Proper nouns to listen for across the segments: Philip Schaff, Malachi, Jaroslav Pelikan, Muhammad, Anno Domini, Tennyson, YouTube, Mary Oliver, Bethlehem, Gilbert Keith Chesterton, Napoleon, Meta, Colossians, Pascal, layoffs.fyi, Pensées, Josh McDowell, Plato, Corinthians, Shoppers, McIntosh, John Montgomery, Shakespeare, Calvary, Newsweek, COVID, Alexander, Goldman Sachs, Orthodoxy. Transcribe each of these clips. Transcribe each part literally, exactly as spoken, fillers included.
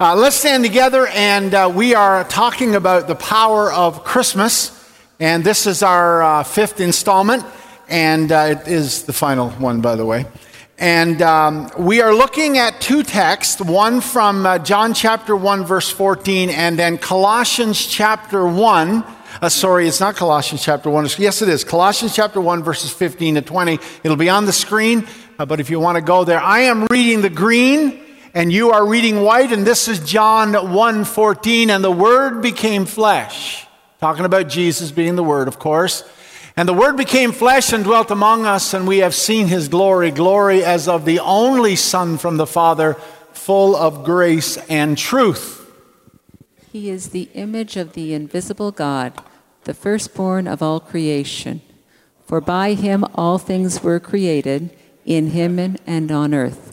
Uh, let's stand together, and uh, we are talking about the power of Christmas, and this is our uh, fifth installment, and uh, it is the final one, by the way. And um, we are looking at two texts, one from uh, John chapter one, verse fourteen, and then Colossians chapter one. Uh, sorry, it's not Colossians chapter one. Yes, it is. Colossians chapter one, verses fifteen to twenty. It'll be on the screen, uh, but if you want to go there. I am reading the green, and you are reading white, and this is John one fourteen, and the Word became flesh. Talking about Jesus being the Word, of course. And the Word became flesh and dwelt among us, and we have seen His glory, glory as of the only Son from the Father, full of grace and truth. He is the image of the invisible God, the firstborn of all creation. For by Him all things were created, in Him and on earth,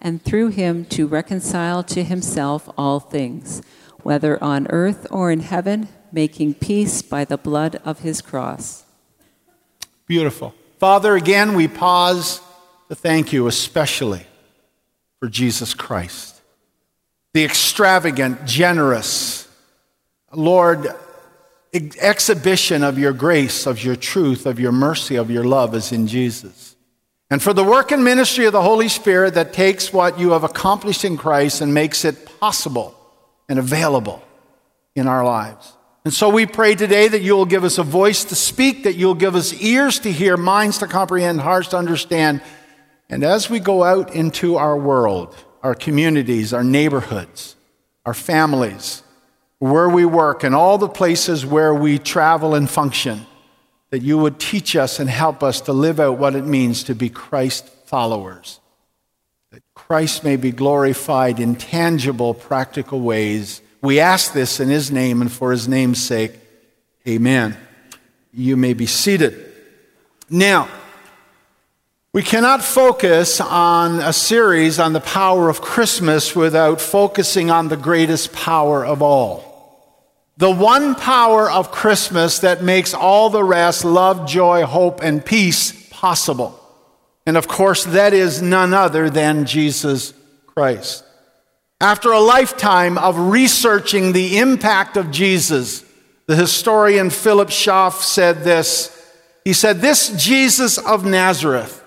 and through Him to reconcile to Himself all things, whether on earth or in heaven, making peace by the blood of His cross. Beautiful. Father, again, we pause to thank You especially for Jesus Christ, the extravagant, generous, Lord, ex- exhibition of Your grace, of Your truth, of Your mercy, of Your love is in Jesus. And for the work and ministry of the Holy Spirit that takes what You have accomplished in Christ and makes it possible and available in our lives. And so we pray today that You will give us a voice to speak, that You'll give us ears to hear, minds to comprehend, hearts to understand. And as we go out into our world, our communities, our neighborhoods, our families, where we work, and all the places where we travel and function, that You would teach us and help us to live out what it means to be Christ followers, that Christ may be glorified in tangible, practical ways. We ask this in His name and for His name's sake. Amen. You may be seated. Now, we cannot focus on a series on the power of Christmas without focusing on the greatest power of all. The one power of Christmas that makes all the rest, love, joy, hope, and peace, possible. And of course, that is none other than Jesus Christ. After a lifetime of researching the impact of Jesus, the historian Philip Schaff said this. He said, "This Jesus of Nazareth,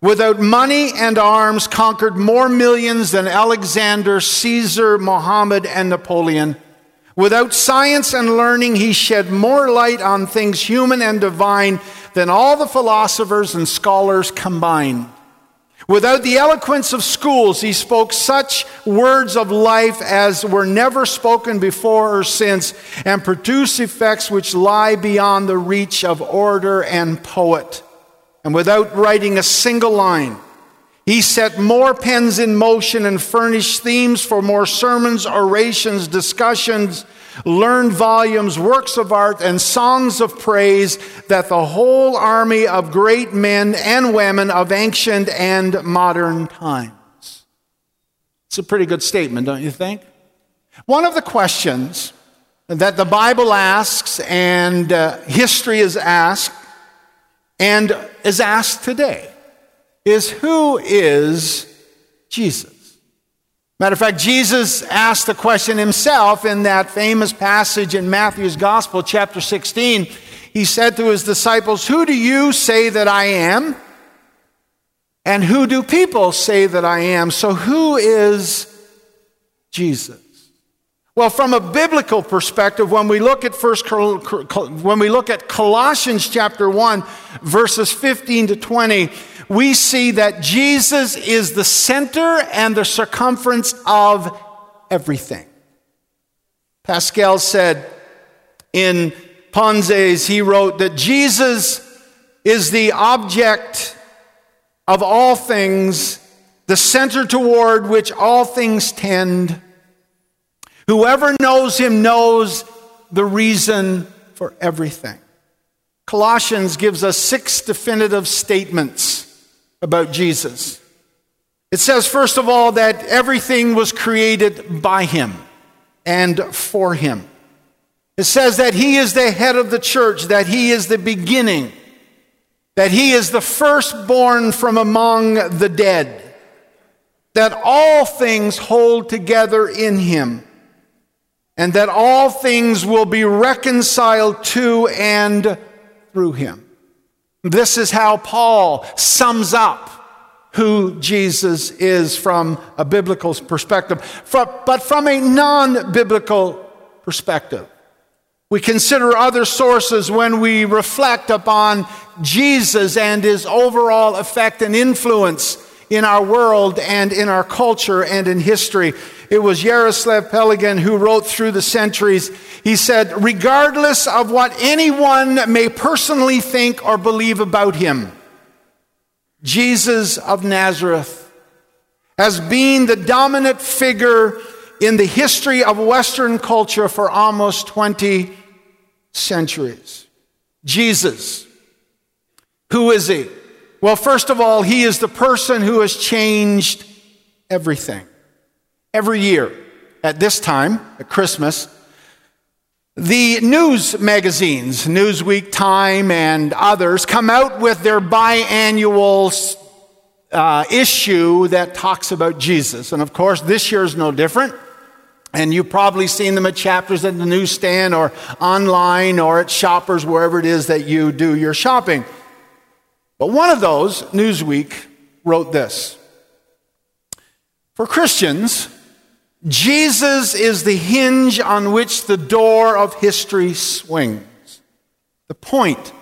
without money and arms, conquered more millions than Alexander, Caesar, Muhammad, and Napoleon. Without science and learning, He shed more light on things human and divine than all the philosophers and scholars combined. Without the eloquence of schools, He spoke such words of life as were never spoken before or since, and produced effects which lie beyond the reach of orator and poet. And without writing a single line, He set more pens in motion and furnished themes for more sermons, orations, discussions, learned volumes, works of art, and songs of praise that the whole army of great men and women of ancient and modern times." It's a pretty good statement, don't you think? One of the questions that the Bible asks and uh, history is asked and is asked today is, who is Jesus? Matter of fact, Jesus asked the question Himself in that famous passage in Matthew's Gospel, chapter sixteen. He said to His disciples, "Who do you say that I am? And who do people say that I am?" So who is Jesus? Well, from a biblical perspective, when we look at first when we look at Colossians chapter one, verses fifteen to twenty, we see that Jesus is the center and the circumference of everything. Pascal said in Pensées, he wrote that Jesus is the object of all things, the center toward which all things tend. Whoever knows Him knows the reason for everything. Colossians gives us six definitive statements about Jesus. It says, first of all, that everything was created by him and for him. It says that he is the head of the church, that he is the beginning, that he is the firstborn from among the dead, that all things hold together in him, and that all things will be reconciled to and through him. This is how Paul sums up who Jesus is from a biblical perspective. But from a non-biblical perspective, we consider other sources when we reflect upon Jesus and his overall effect and influence in our world and in our culture and in history. It was Jaroslav Pelikan who wrote Through the Centuries. He said, regardless of what anyone may personally think or believe about him, Jesus of Nazareth has been the dominant figure in the history of Western culture for almost twenty centuries. Jesus, who is he? Well, first of all, he is the person who has changed everything. Every year, at this time, at Christmas, the news magazines, Newsweek, Time, and others, come out with their biannual uh, issue that talks about Jesus. And of course, this year is no different. And you've probably seen them at Chapters at the newsstand or online or at Shoppers, wherever it is that you do your shopping. But one of those, Newsweek, wrote this. For Christians, Jesus is the hinge on which the door of history swings, the point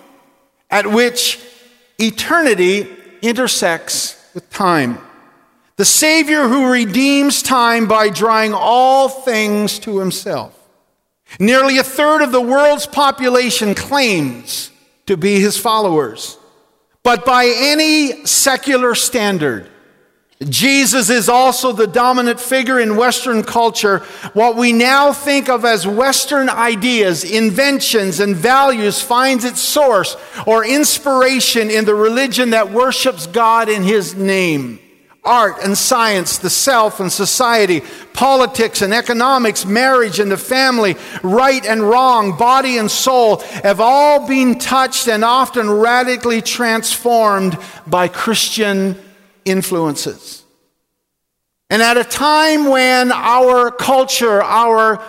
at which eternity intersects with time, the Savior who redeems time by drawing all things to himself. Nearly a third of the world's population claims to be his followers. But by any secular standard, Jesus is also the dominant figure in Western culture. What we now think of as Western ideas, inventions, and values finds its source or inspiration in the religion that worships God in his name. Art and science, the self and society, politics and economics, marriage and the family, right and wrong, body and soul have all been touched and often radically transformed by Christian influences. And at a time when our culture, our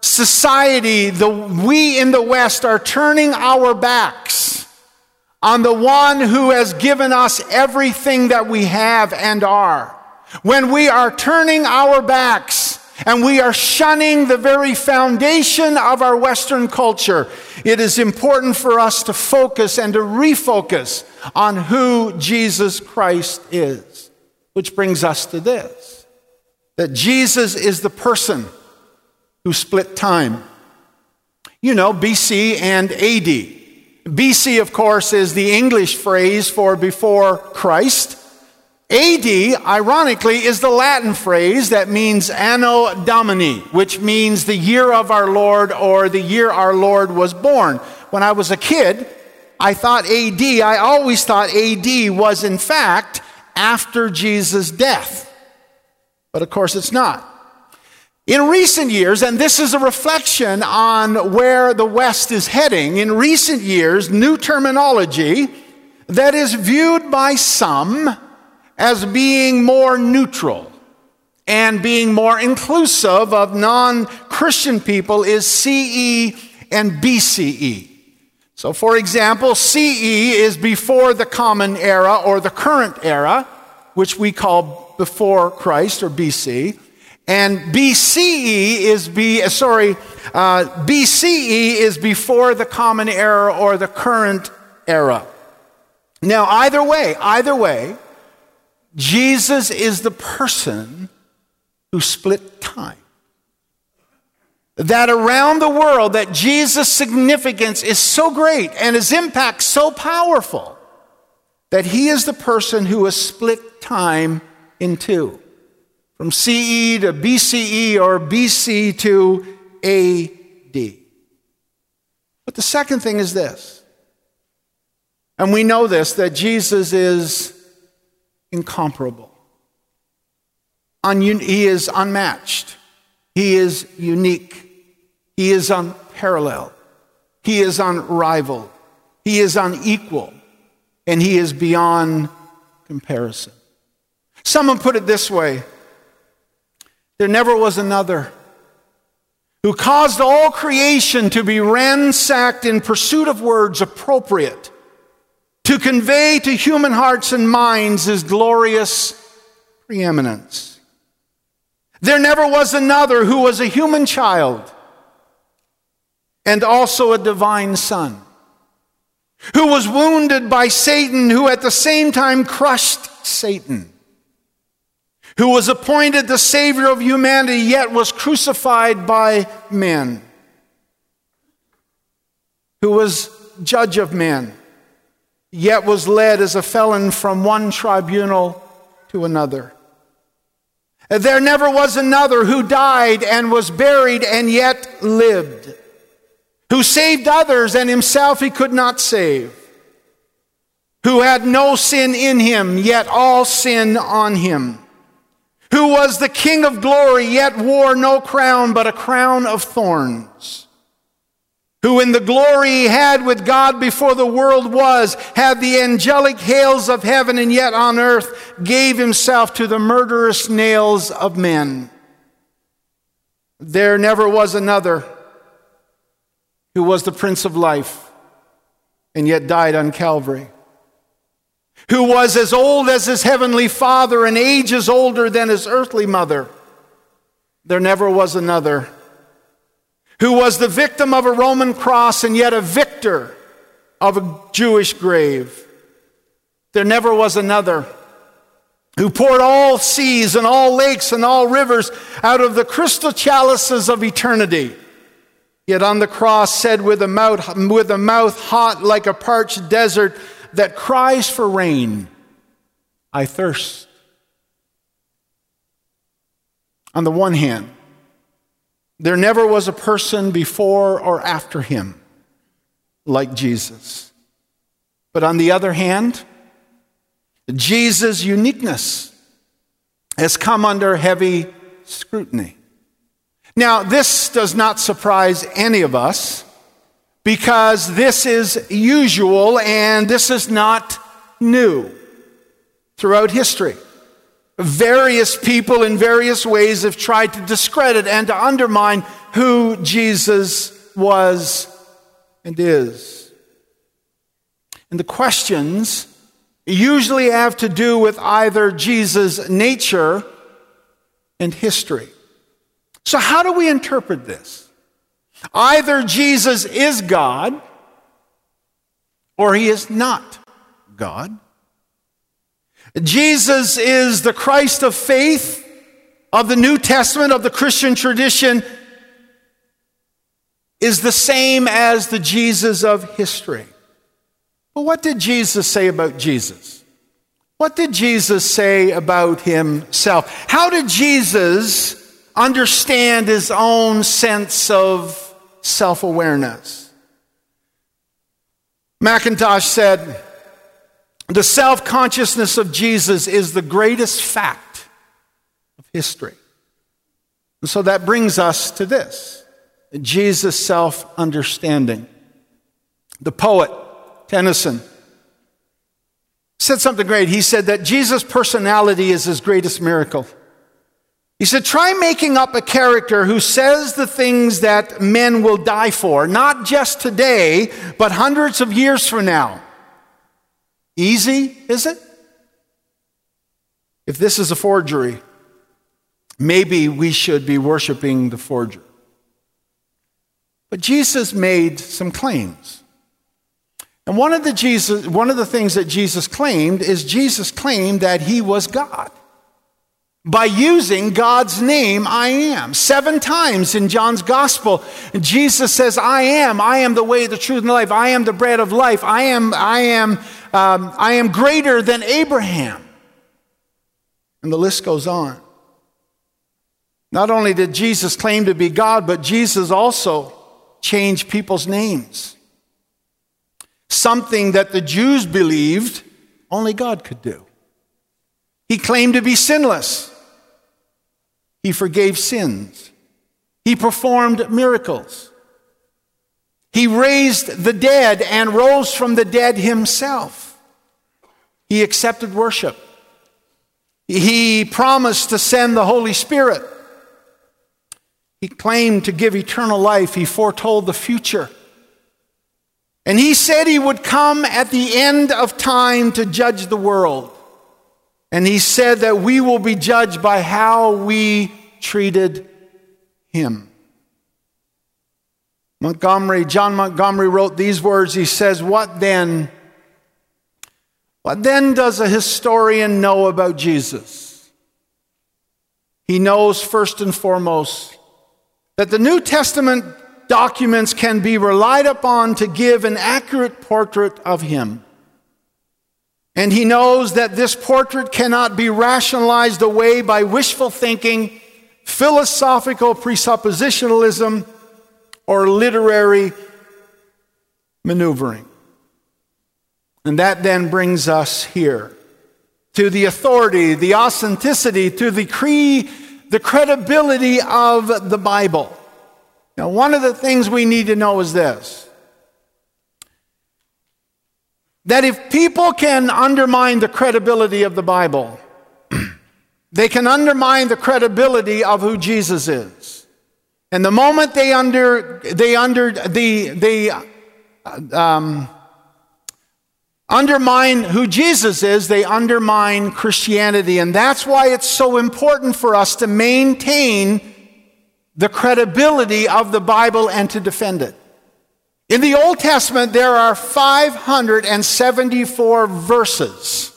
society, the we in the West are turning our backs on the one who has given us everything that we have and are. When we are turning our backs and we are shunning the very foundation of our Western culture, it is important for us to focus and to refocus on who Jesus Christ is. Which brings us to this, that Jesus is the person who split time. You know, B C and A D. B C, of course, is the English phrase for before Christ. A D, ironically, is the Latin phrase that means Anno Domini, which means the year of our Lord or the year our Lord was born. When I was a kid, I thought A D, I always thought A D was, in fact, after Jesus' death. But, of course, it's not. In recent years, and this is a reflection on where the West is heading, in recent years, new terminology that is viewed by some as being more neutral and being more inclusive of non-Christian people is C E and B C E. So, for example, C E is before the Common Era or the current era, which we call before Christ or B C, and B C E is be sorry, uh, B C E is before the Common Era or the current era. Now, either way, either way, Jesus is the person who split time. That around the world, that Jesus' significance is so great and his impact so powerful that he is the person who has split time in two. From C E to B C E or B C to A D. But But the second thing is this, and we know this, that Jesus is incomparable. He is unmatched. He is unique. He is unparalleled. He is unrivaled. He is unequal. And he is beyond comparison. Someone put it this way. There never was another who caused all creation to be ransacked in pursuit of words appropriate to convey to human hearts and minds his glorious preeminence. There never was another who was a human child and also a divine son, who was wounded by Satan, who at the same time crushed Satan, who was appointed the Savior of humanity, yet was crucified by men, who was judge of men, yet was led as a felon from one tribunal to another. There never was another who died and was buried and yet lived, who saved others and himself he could not save, who had no sin in him, yet all sin on him, who was the King of glory, yet wore no crown but a crown of thorns, who in the glory he had with God before the world was, had the angelic hails of heaven, and yet on earth gave himself to the murderous nails of men. There never was another who was the Prince of Life and yet died on Calvary, who was as old as his heavenly Father and ages older than his earthly mother. There never was another who was the victim of a Roman cross and yet a victor of a Jewish grave. There never was another who poured all seas and all lakes and all rivers out of the crystal chalices of eternity, yet on the cross said with a mouth, with a mouth hot like a parched desert that cries for rain, "I thirst." On the one hand, there never was a person before or after him like Jesus. But on the other hand, Jesus' uniqueness has come under heavy scrutiny. Now, this does not surprise any of us, because this is usual and this is not new. Throughout history, various people in various ways have tried to discredit and to undermine who Jesus was and is. And the questions usually have to do with either Jesus' nature and history. So how do we interpret this? Either Jesus is God or he is not God. Jesus is the Christ of faith, of the New Testament, of the Christian tradition, is the same as the Jesus of history. But what did Jesus say about Jesus? What did Jesus say about himself? How did Jesus understand his own sense of self-awareness? McIntosh said, "The self-consciousness of Jesus is the greatest fact of history." And so that brings us to this, Jesus' self-understanding. The poet, Tennyson, said something great. He said that Jesus' personality is his greatest miracle. He said, "Try making up a character who says the things that men will die for, not just today, but hundreds of years from now. Easy, is it? If this is a forgery, maybe we should be worshiping the forger." But Jesus made some claims. And one of the Jesus, one of the things that Jesus claimed is Jesus claimed that he was God, by using God's name, "I am." Seven times in John's gospel, Jesus says, "I am. I am the way, the truth, and the life. I am the bread of life. I am, I am, um, I am greater than Abraham." And the list goes on. Not only did Jesus claim to be God, but Jesus also changed people's names. something that the Jews believed only God could do. He claimed to be sinless. He forgave sins. He performed miracles. He raised the dead and rose from the dead himself. He accepted worship. He promised to send the Holy Spirit. He claimed to give eternal life. He foretold the future. And he said he would come at the end of time to judge the world. And he said that we will be judged by how we treated him. Montgomery, John Montgomery wrote these words. He says, "What then? What then does a historian know about Jesus? He knows first and foremost that the New Testament documents can be relied upon to give an accurate portrait of him. And he knows that this portrait cannot be rationalized away by wishful thinking, philosophical presuppositionalism, or literary maneuvering." And that then brings us here to the authority, the authenticity, to the cre- the credibility of the Bible. Now, one of the things we need to know is this: that if people can undermine the credibility of the Bible, they can undermine the credibility of who Jesus is. And the moment they under they under the they um, undermine who Jesus is, they undermine Christianity. And that's why it's so important for us to maintain the credibility of the Bible and to defend it. In the Old Testament, there are five hundred seventy-four verses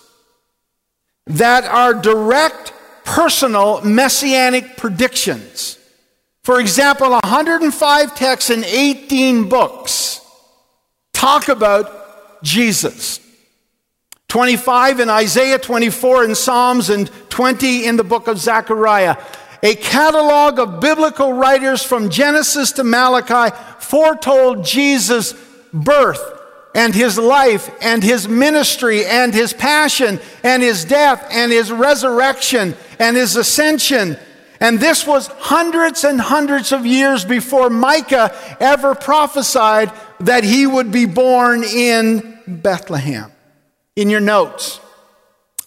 that are direct, personal, messianic predictions. For example, one hundred five texts in eighteen books talk about Jesus. twenty-five in Isaiah, twenty-four in Psalms, and twenty in the book of Zechariah. A catalog of biblical writers from Genesis to Malachi foretold Jesus' birth and his life and his ministry and his passion and his death and his resurrection and his ascension. And this was hundreds and hundreds of years before Micah ever prophesied that he would be born in Bethlehem. In your notes,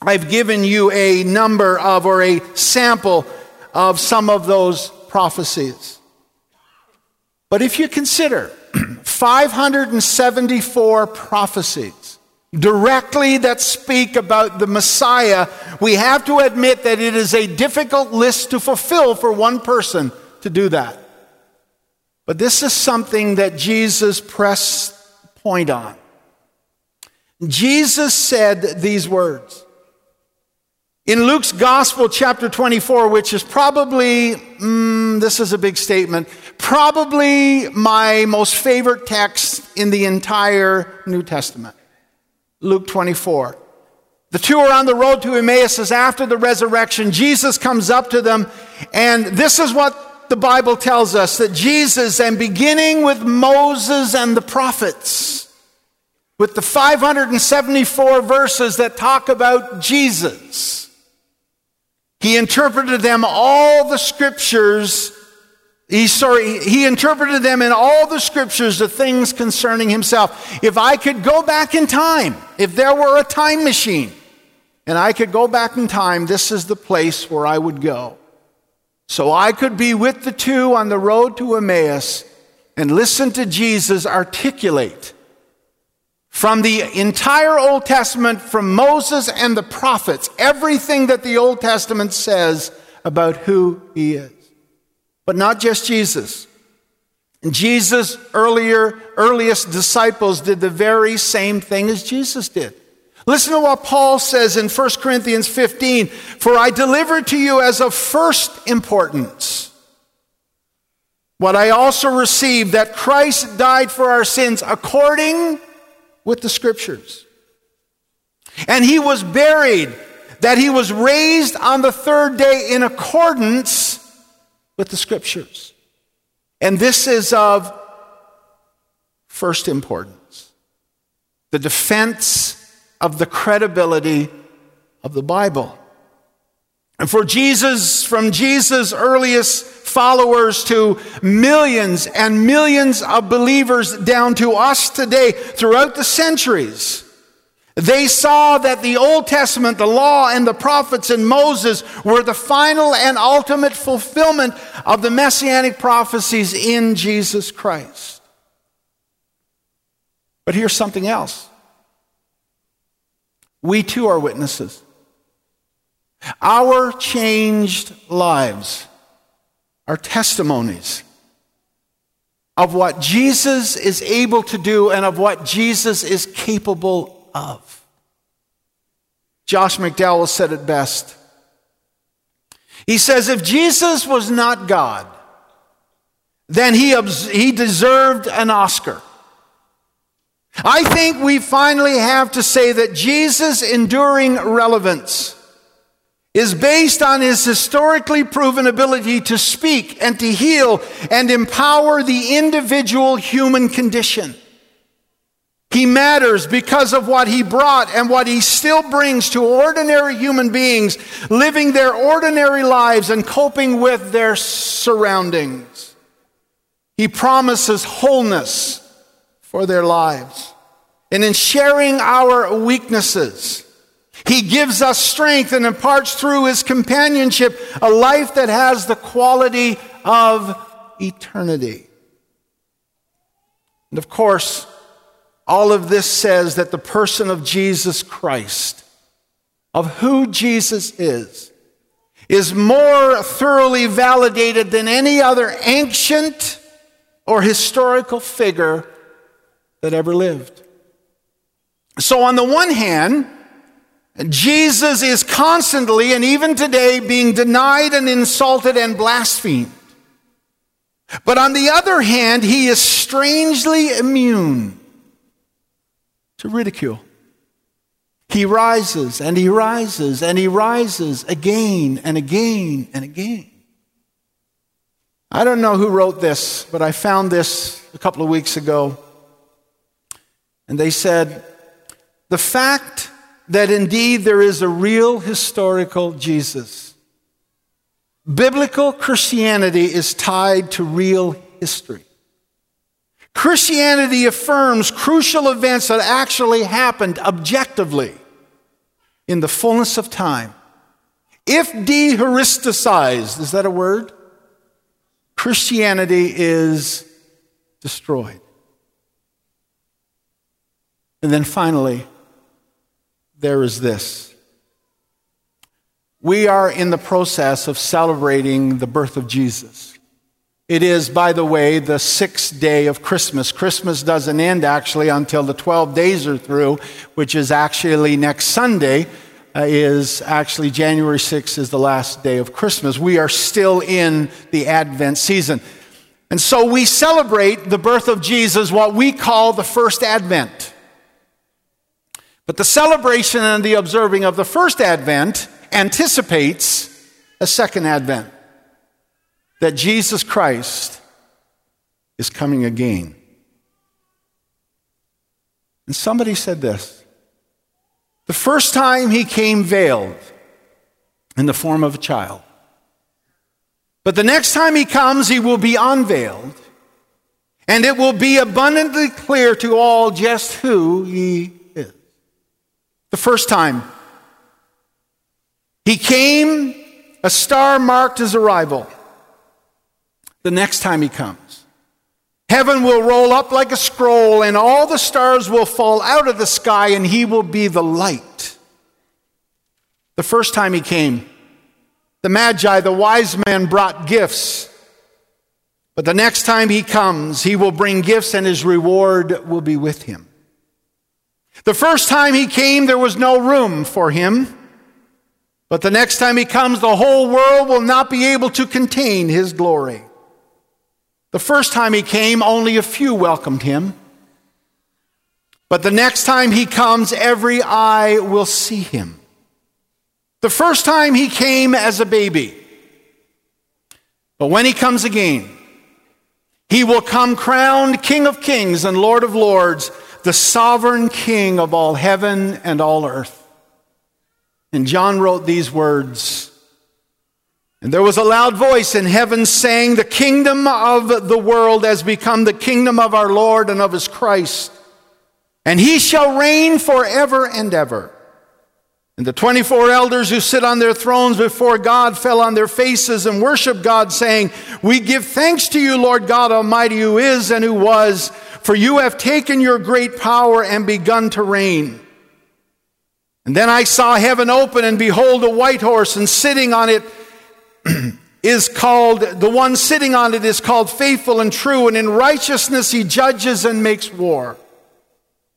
I've given you a number of or a sample of some of those prophecies. But if you consider five hundred seventy-four prophecies directly that speak about the Messiah, we have to admit that it is a difficult list to fulfill for one person to do that. But this is something that Jesus pressed point on. Jesus said these words. In Luke's Gospel, chapter twenty-four, which is probably, mm, this is a big statement, probably my most favorite text in the entire New Testament. Luke twenty-four. The two are on the road to Emmaus is after the resurrection. Jesus comes up to them, and this is what the Bible tells us, that Jesus, and beginning with Moses and the prophets, with the five hundred seventy-four verses that talk about Jesus, he interpreted them all the scriptures, he, sorry, he interpreted them in all the scriptures, the things concerning himself. If I could go back in time, if there were a time machine, and I could go back in time, this is the place where I would go. So I could be with the two on the road to Emmaus and listen to Jesus articulate from the entire Old Testament, from Moses and the prophets, everything that the Old Testament says about who he is. But not just Jesus. Jesus' earlier, earliest disciples did the very same thing as Jesus did. Listen to what Paul says in First Corinthians fifteen, "For I delivered to you as of first importance what I also received, that Christ died for our sins according with the scriptures. And he was buried, that he was raised on the third day in accordance with the scriptures." And this is of first importance. the defense of the credibility of the Bible. And for Jesus, from Jesus' earliest followers to millions and millions of believers down to us today throughout the centuries, they saw that the Old Testament, the law and the prophets and Moses were the final and ultimate fulfillment of the messianic prophecies in Jesus Christ. But here's something else. We too are witnesses. Our changed lives are testimonies of what Jesus is able to do and of what Jesus is capable of. Josh McDowell said it best. He says, if Jesus was not God, then he, obs- he deserved an Oscar. I think we finally have to say that Jesus' enduring relevance is based on his historically proven ability to speak and to heal and empower the individual human condition. He matters because of what he brought and what he still brings to ordinary human beings living their ordinary lives and coping with their surroundings. He promises wholeness for their lives. And in sharing our weaknesses, he gives us strength and imparts through his companionship a life that has the quality of eternity. And of course, all of this says that the person of Jesus Christ, of who Jesus is, is more thoroughly validated than any other ancient or historical figure that ever lived. So on the one hand, Jesus is constantly and even today being denied and insulted and blasphemed. But on the other hand, he is strangely immune to ridicule. He rises and he rises and he rises again and again and again. I don't know who wrote this, but I found this a couple of weeks ago. And they said, the fact that indeed there is a real historical Jesus. Biblical Christianity is tied to real history. Christianity affirms crucial events that actually happened objectively in the fullness of time. If dehistoricized, is that a word? Christianity is destroyed. And then finally, there is this. We are in the process of celebrating the birth of Jesus. It is, by the way, the sixth day of Christmas. Christmas doesn't end actually until the twelve days are through, which is actually next Sunday, uh, is actually January sixth is the last day of Christmas. We are still in the Advent season. And so we celebrate the birth of Jesus, what we call the first Advent. But the celebration and the observing of the first Advent anticipates a second Advent, that Jesus Christ is coming again. And somebody said this, the first time he came veiled in the form of a child, but the next time he comes, he will be unveiled, and it will be abundantly clear to all just who he is. The first time, he came, a star marked his arrival. The next time he comes, heaven will roll up like a scroll, and all the stars will fall out of the sky, and he will be the light. The first time he came, the Magi, the wise men, brought gifts. But the next time he comes, he will bring gifts, and his reward will be with him. The first time he came, there was no room for him. But the next time he comes, the whole world will not be able to contain his glory. The first time he came, only a few welcomed him. But the next time he comes, every eye will see him. The first time he came as a baby. But when he comes again, he will come crowned King of Kings and Lord of Lords, the sovereign King of all heaven and all earth. And John wrote these words, "And there was a loud voice in heaven saying, the kingdom of the world has become the kingdom of our Lord and of his Christ, and he shall reign forever and ever. And the twenty-four elders who sit on their thrones before God fell on their faces and worshiped God, saying, we give thanks to you, Lord God Almighty, who is and who was, for you have taken your great power and begun to reign. And then I saw heaven open, and behold, a white horse, and sitting on it is called, the one sitting on it is called Faithful and True, and in righteousness he judges and makes war.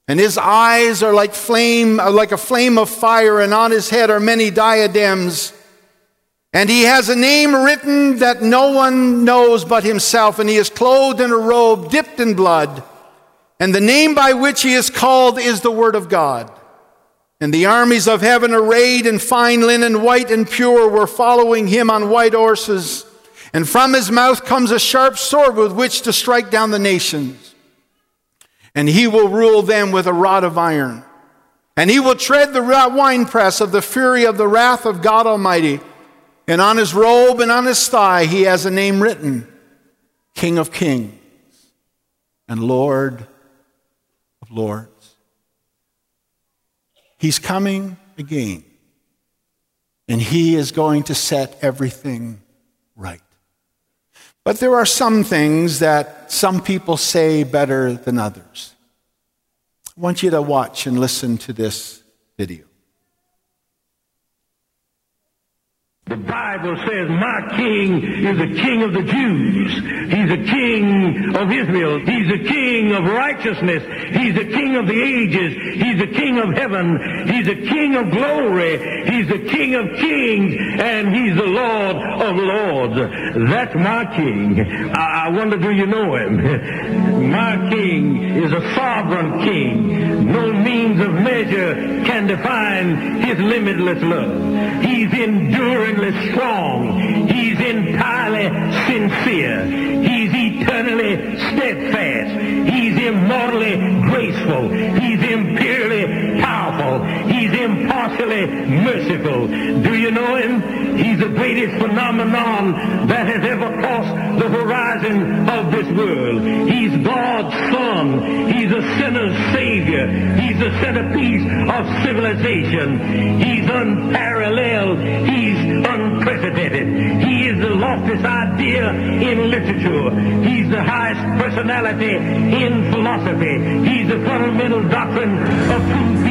And his eyes are like flame, like a flame of fire, and on his head are many diadems. And he has a name written that no one knows but himself, and he is clothed in a robe dipped in blood. And the name by which he is called is the Word of God. And the armies of heaven, arrayed in fine linen, white and pure, were following him on white horses. And from his mouth comes a sharp sword with which to strike down the nations. And he will rule them with a rod of iron. And he will tread the winepress of the fury of the wrath of God Almighty. And on his robe and on his thigh he has a name written, King of Kings and Lord of Lords." He's coming again. And he is going to set everything right. But there are some things that some people say better than others. I want you to watch and listen to this video. The Bible says my king is the king of the Jews. He's a king of Israel. He's a king of righteousness. He's a king of the ages. He's a king of heaven. He's a king of glory. He's the king of kings. And he's the Lord of lords. That's my king. I, I wonder, do you know him? My king is a sovereign king. No means of measure can define his limitless love. He's enduring. Strong. He's entirely sincere. He's eternally steadfast. He's immortally graceful. He's imperially powerful. He's impartially merciful. Do you know him? He's the greatest phenomenon that has ever crossed the horizon of this world. He's God's son. He's a sinner's savior. He's the centerpiece of civilization. He's unparalleled. He's unprecedented. He is the loftiest idea in literature. He's the highest personality in philosophy. He's the fundamental doctrine of true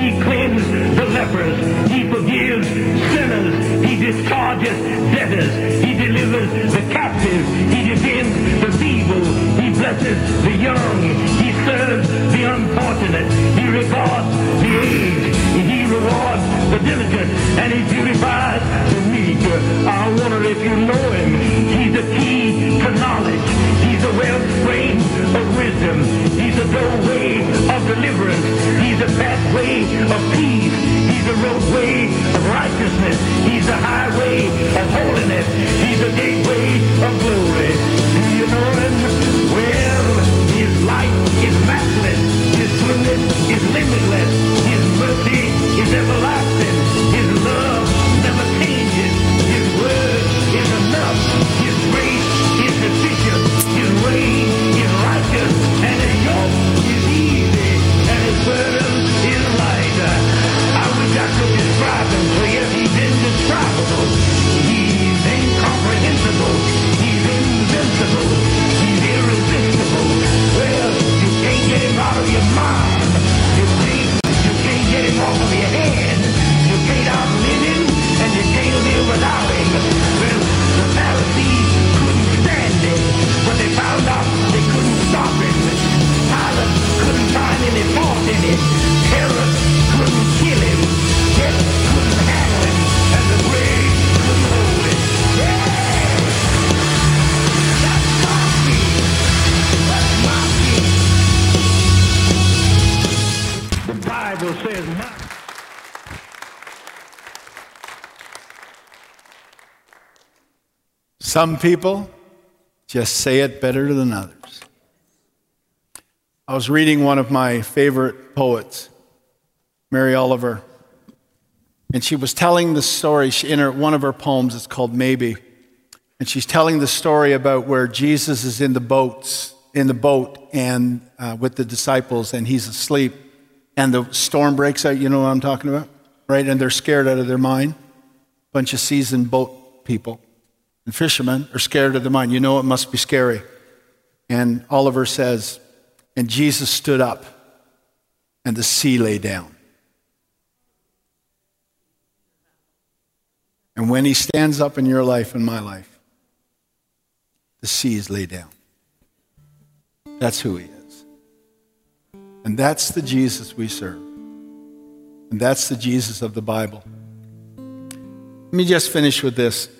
He cleanses the lepers. He forgives sinners. He discharges debtors. He delivers the captive. He defends the feeble. He blesses the young. He serves the unfortunate. He regards the aged. He rewards the diligent, and he purifies the meek. I wonder if you know him. He's the key to knowledge. He's a wellspring of wisdom. He's a doorway of deliverance. He's a pathway of peace. He's a roadway of righteousness. He's a highway of holiness. He's a gateway of glory. Do you know him? Well, his light is matchless. His goodness is limitless. His mercy is everlasting. His love never changes. His word is enough. His grace is sufficient. His reign is righteous. And his yoke is easy. And his burden is light. I wish I could describe him, for yet he didn't describe Some people just say it better than others. I was reading one of my favorite poets, Mary Oliver, and she was telling the story in her, one of her poems. It's called Maybe. And she's telling the story about where Jesus is in the boats, in the boat, and uh, with the disciples, and he's asleep, and the storm breaks out. You know what I'm talking about, right? And they're scared out of their mind. Bunch of seasoned boat people and fishermen are scared out of their mind. You know it must be scary. And Oliver says, "And Jesus stood up, and the sea lay down. And when he stands up in your life and my life." The sea is laid down. That's who he is. And that's the Jesus we serve. And that's the Jesus of the Bible. Let me just finish with this.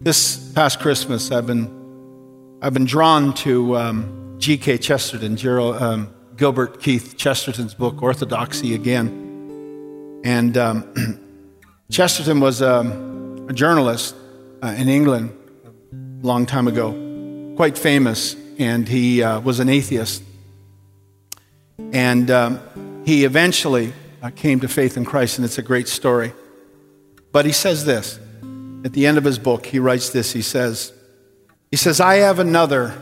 This past Christmas, I've been, I've been drawn to um, G K Chesterton, Gerald, um, Gilbert Keith Chesterton's book, Orthodoxy, again. And um, Chesterton was um, a journalist uh, in England. Long time ago, quite famous, and he uh, was an atheist. And um, he eventually uh, came to faith in Christ, and it's a great story. But he says this, at the end of his book, he writes this, he says, he says, "I have another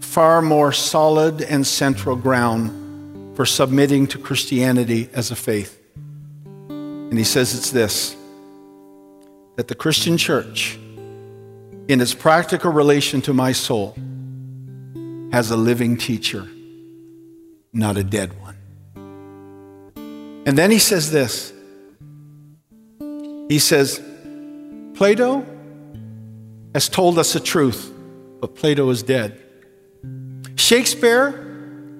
far more solid and central ground for submitting to Christianity as a faith." And he says it's this, that the Christian church, in its practical relation to my soul, has a living teacher, not a dead one. And then he says this. He says, "Plato has told us the truth, but Plato is dead. Shakespeare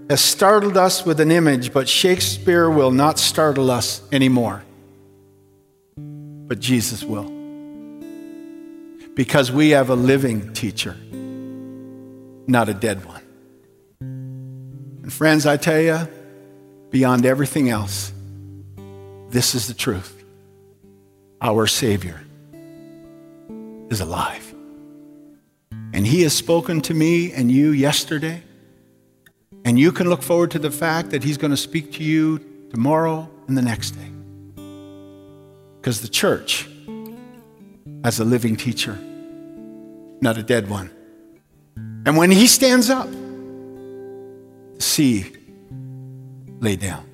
has startled us with an image, but Shakespeare will not startle us anymore. But Jesus will." Because we have a living teacher, not a dead one. And friends, I tell you, beyond everything else, this is the truth. Our Savior is alive. And he has spoken to me and you yesterday. And you can look forward to the fact that he's going to speak to you tomorrow and the next day. Because the church as a living teacher, not a dead one. And when he stands up, the sea lay down.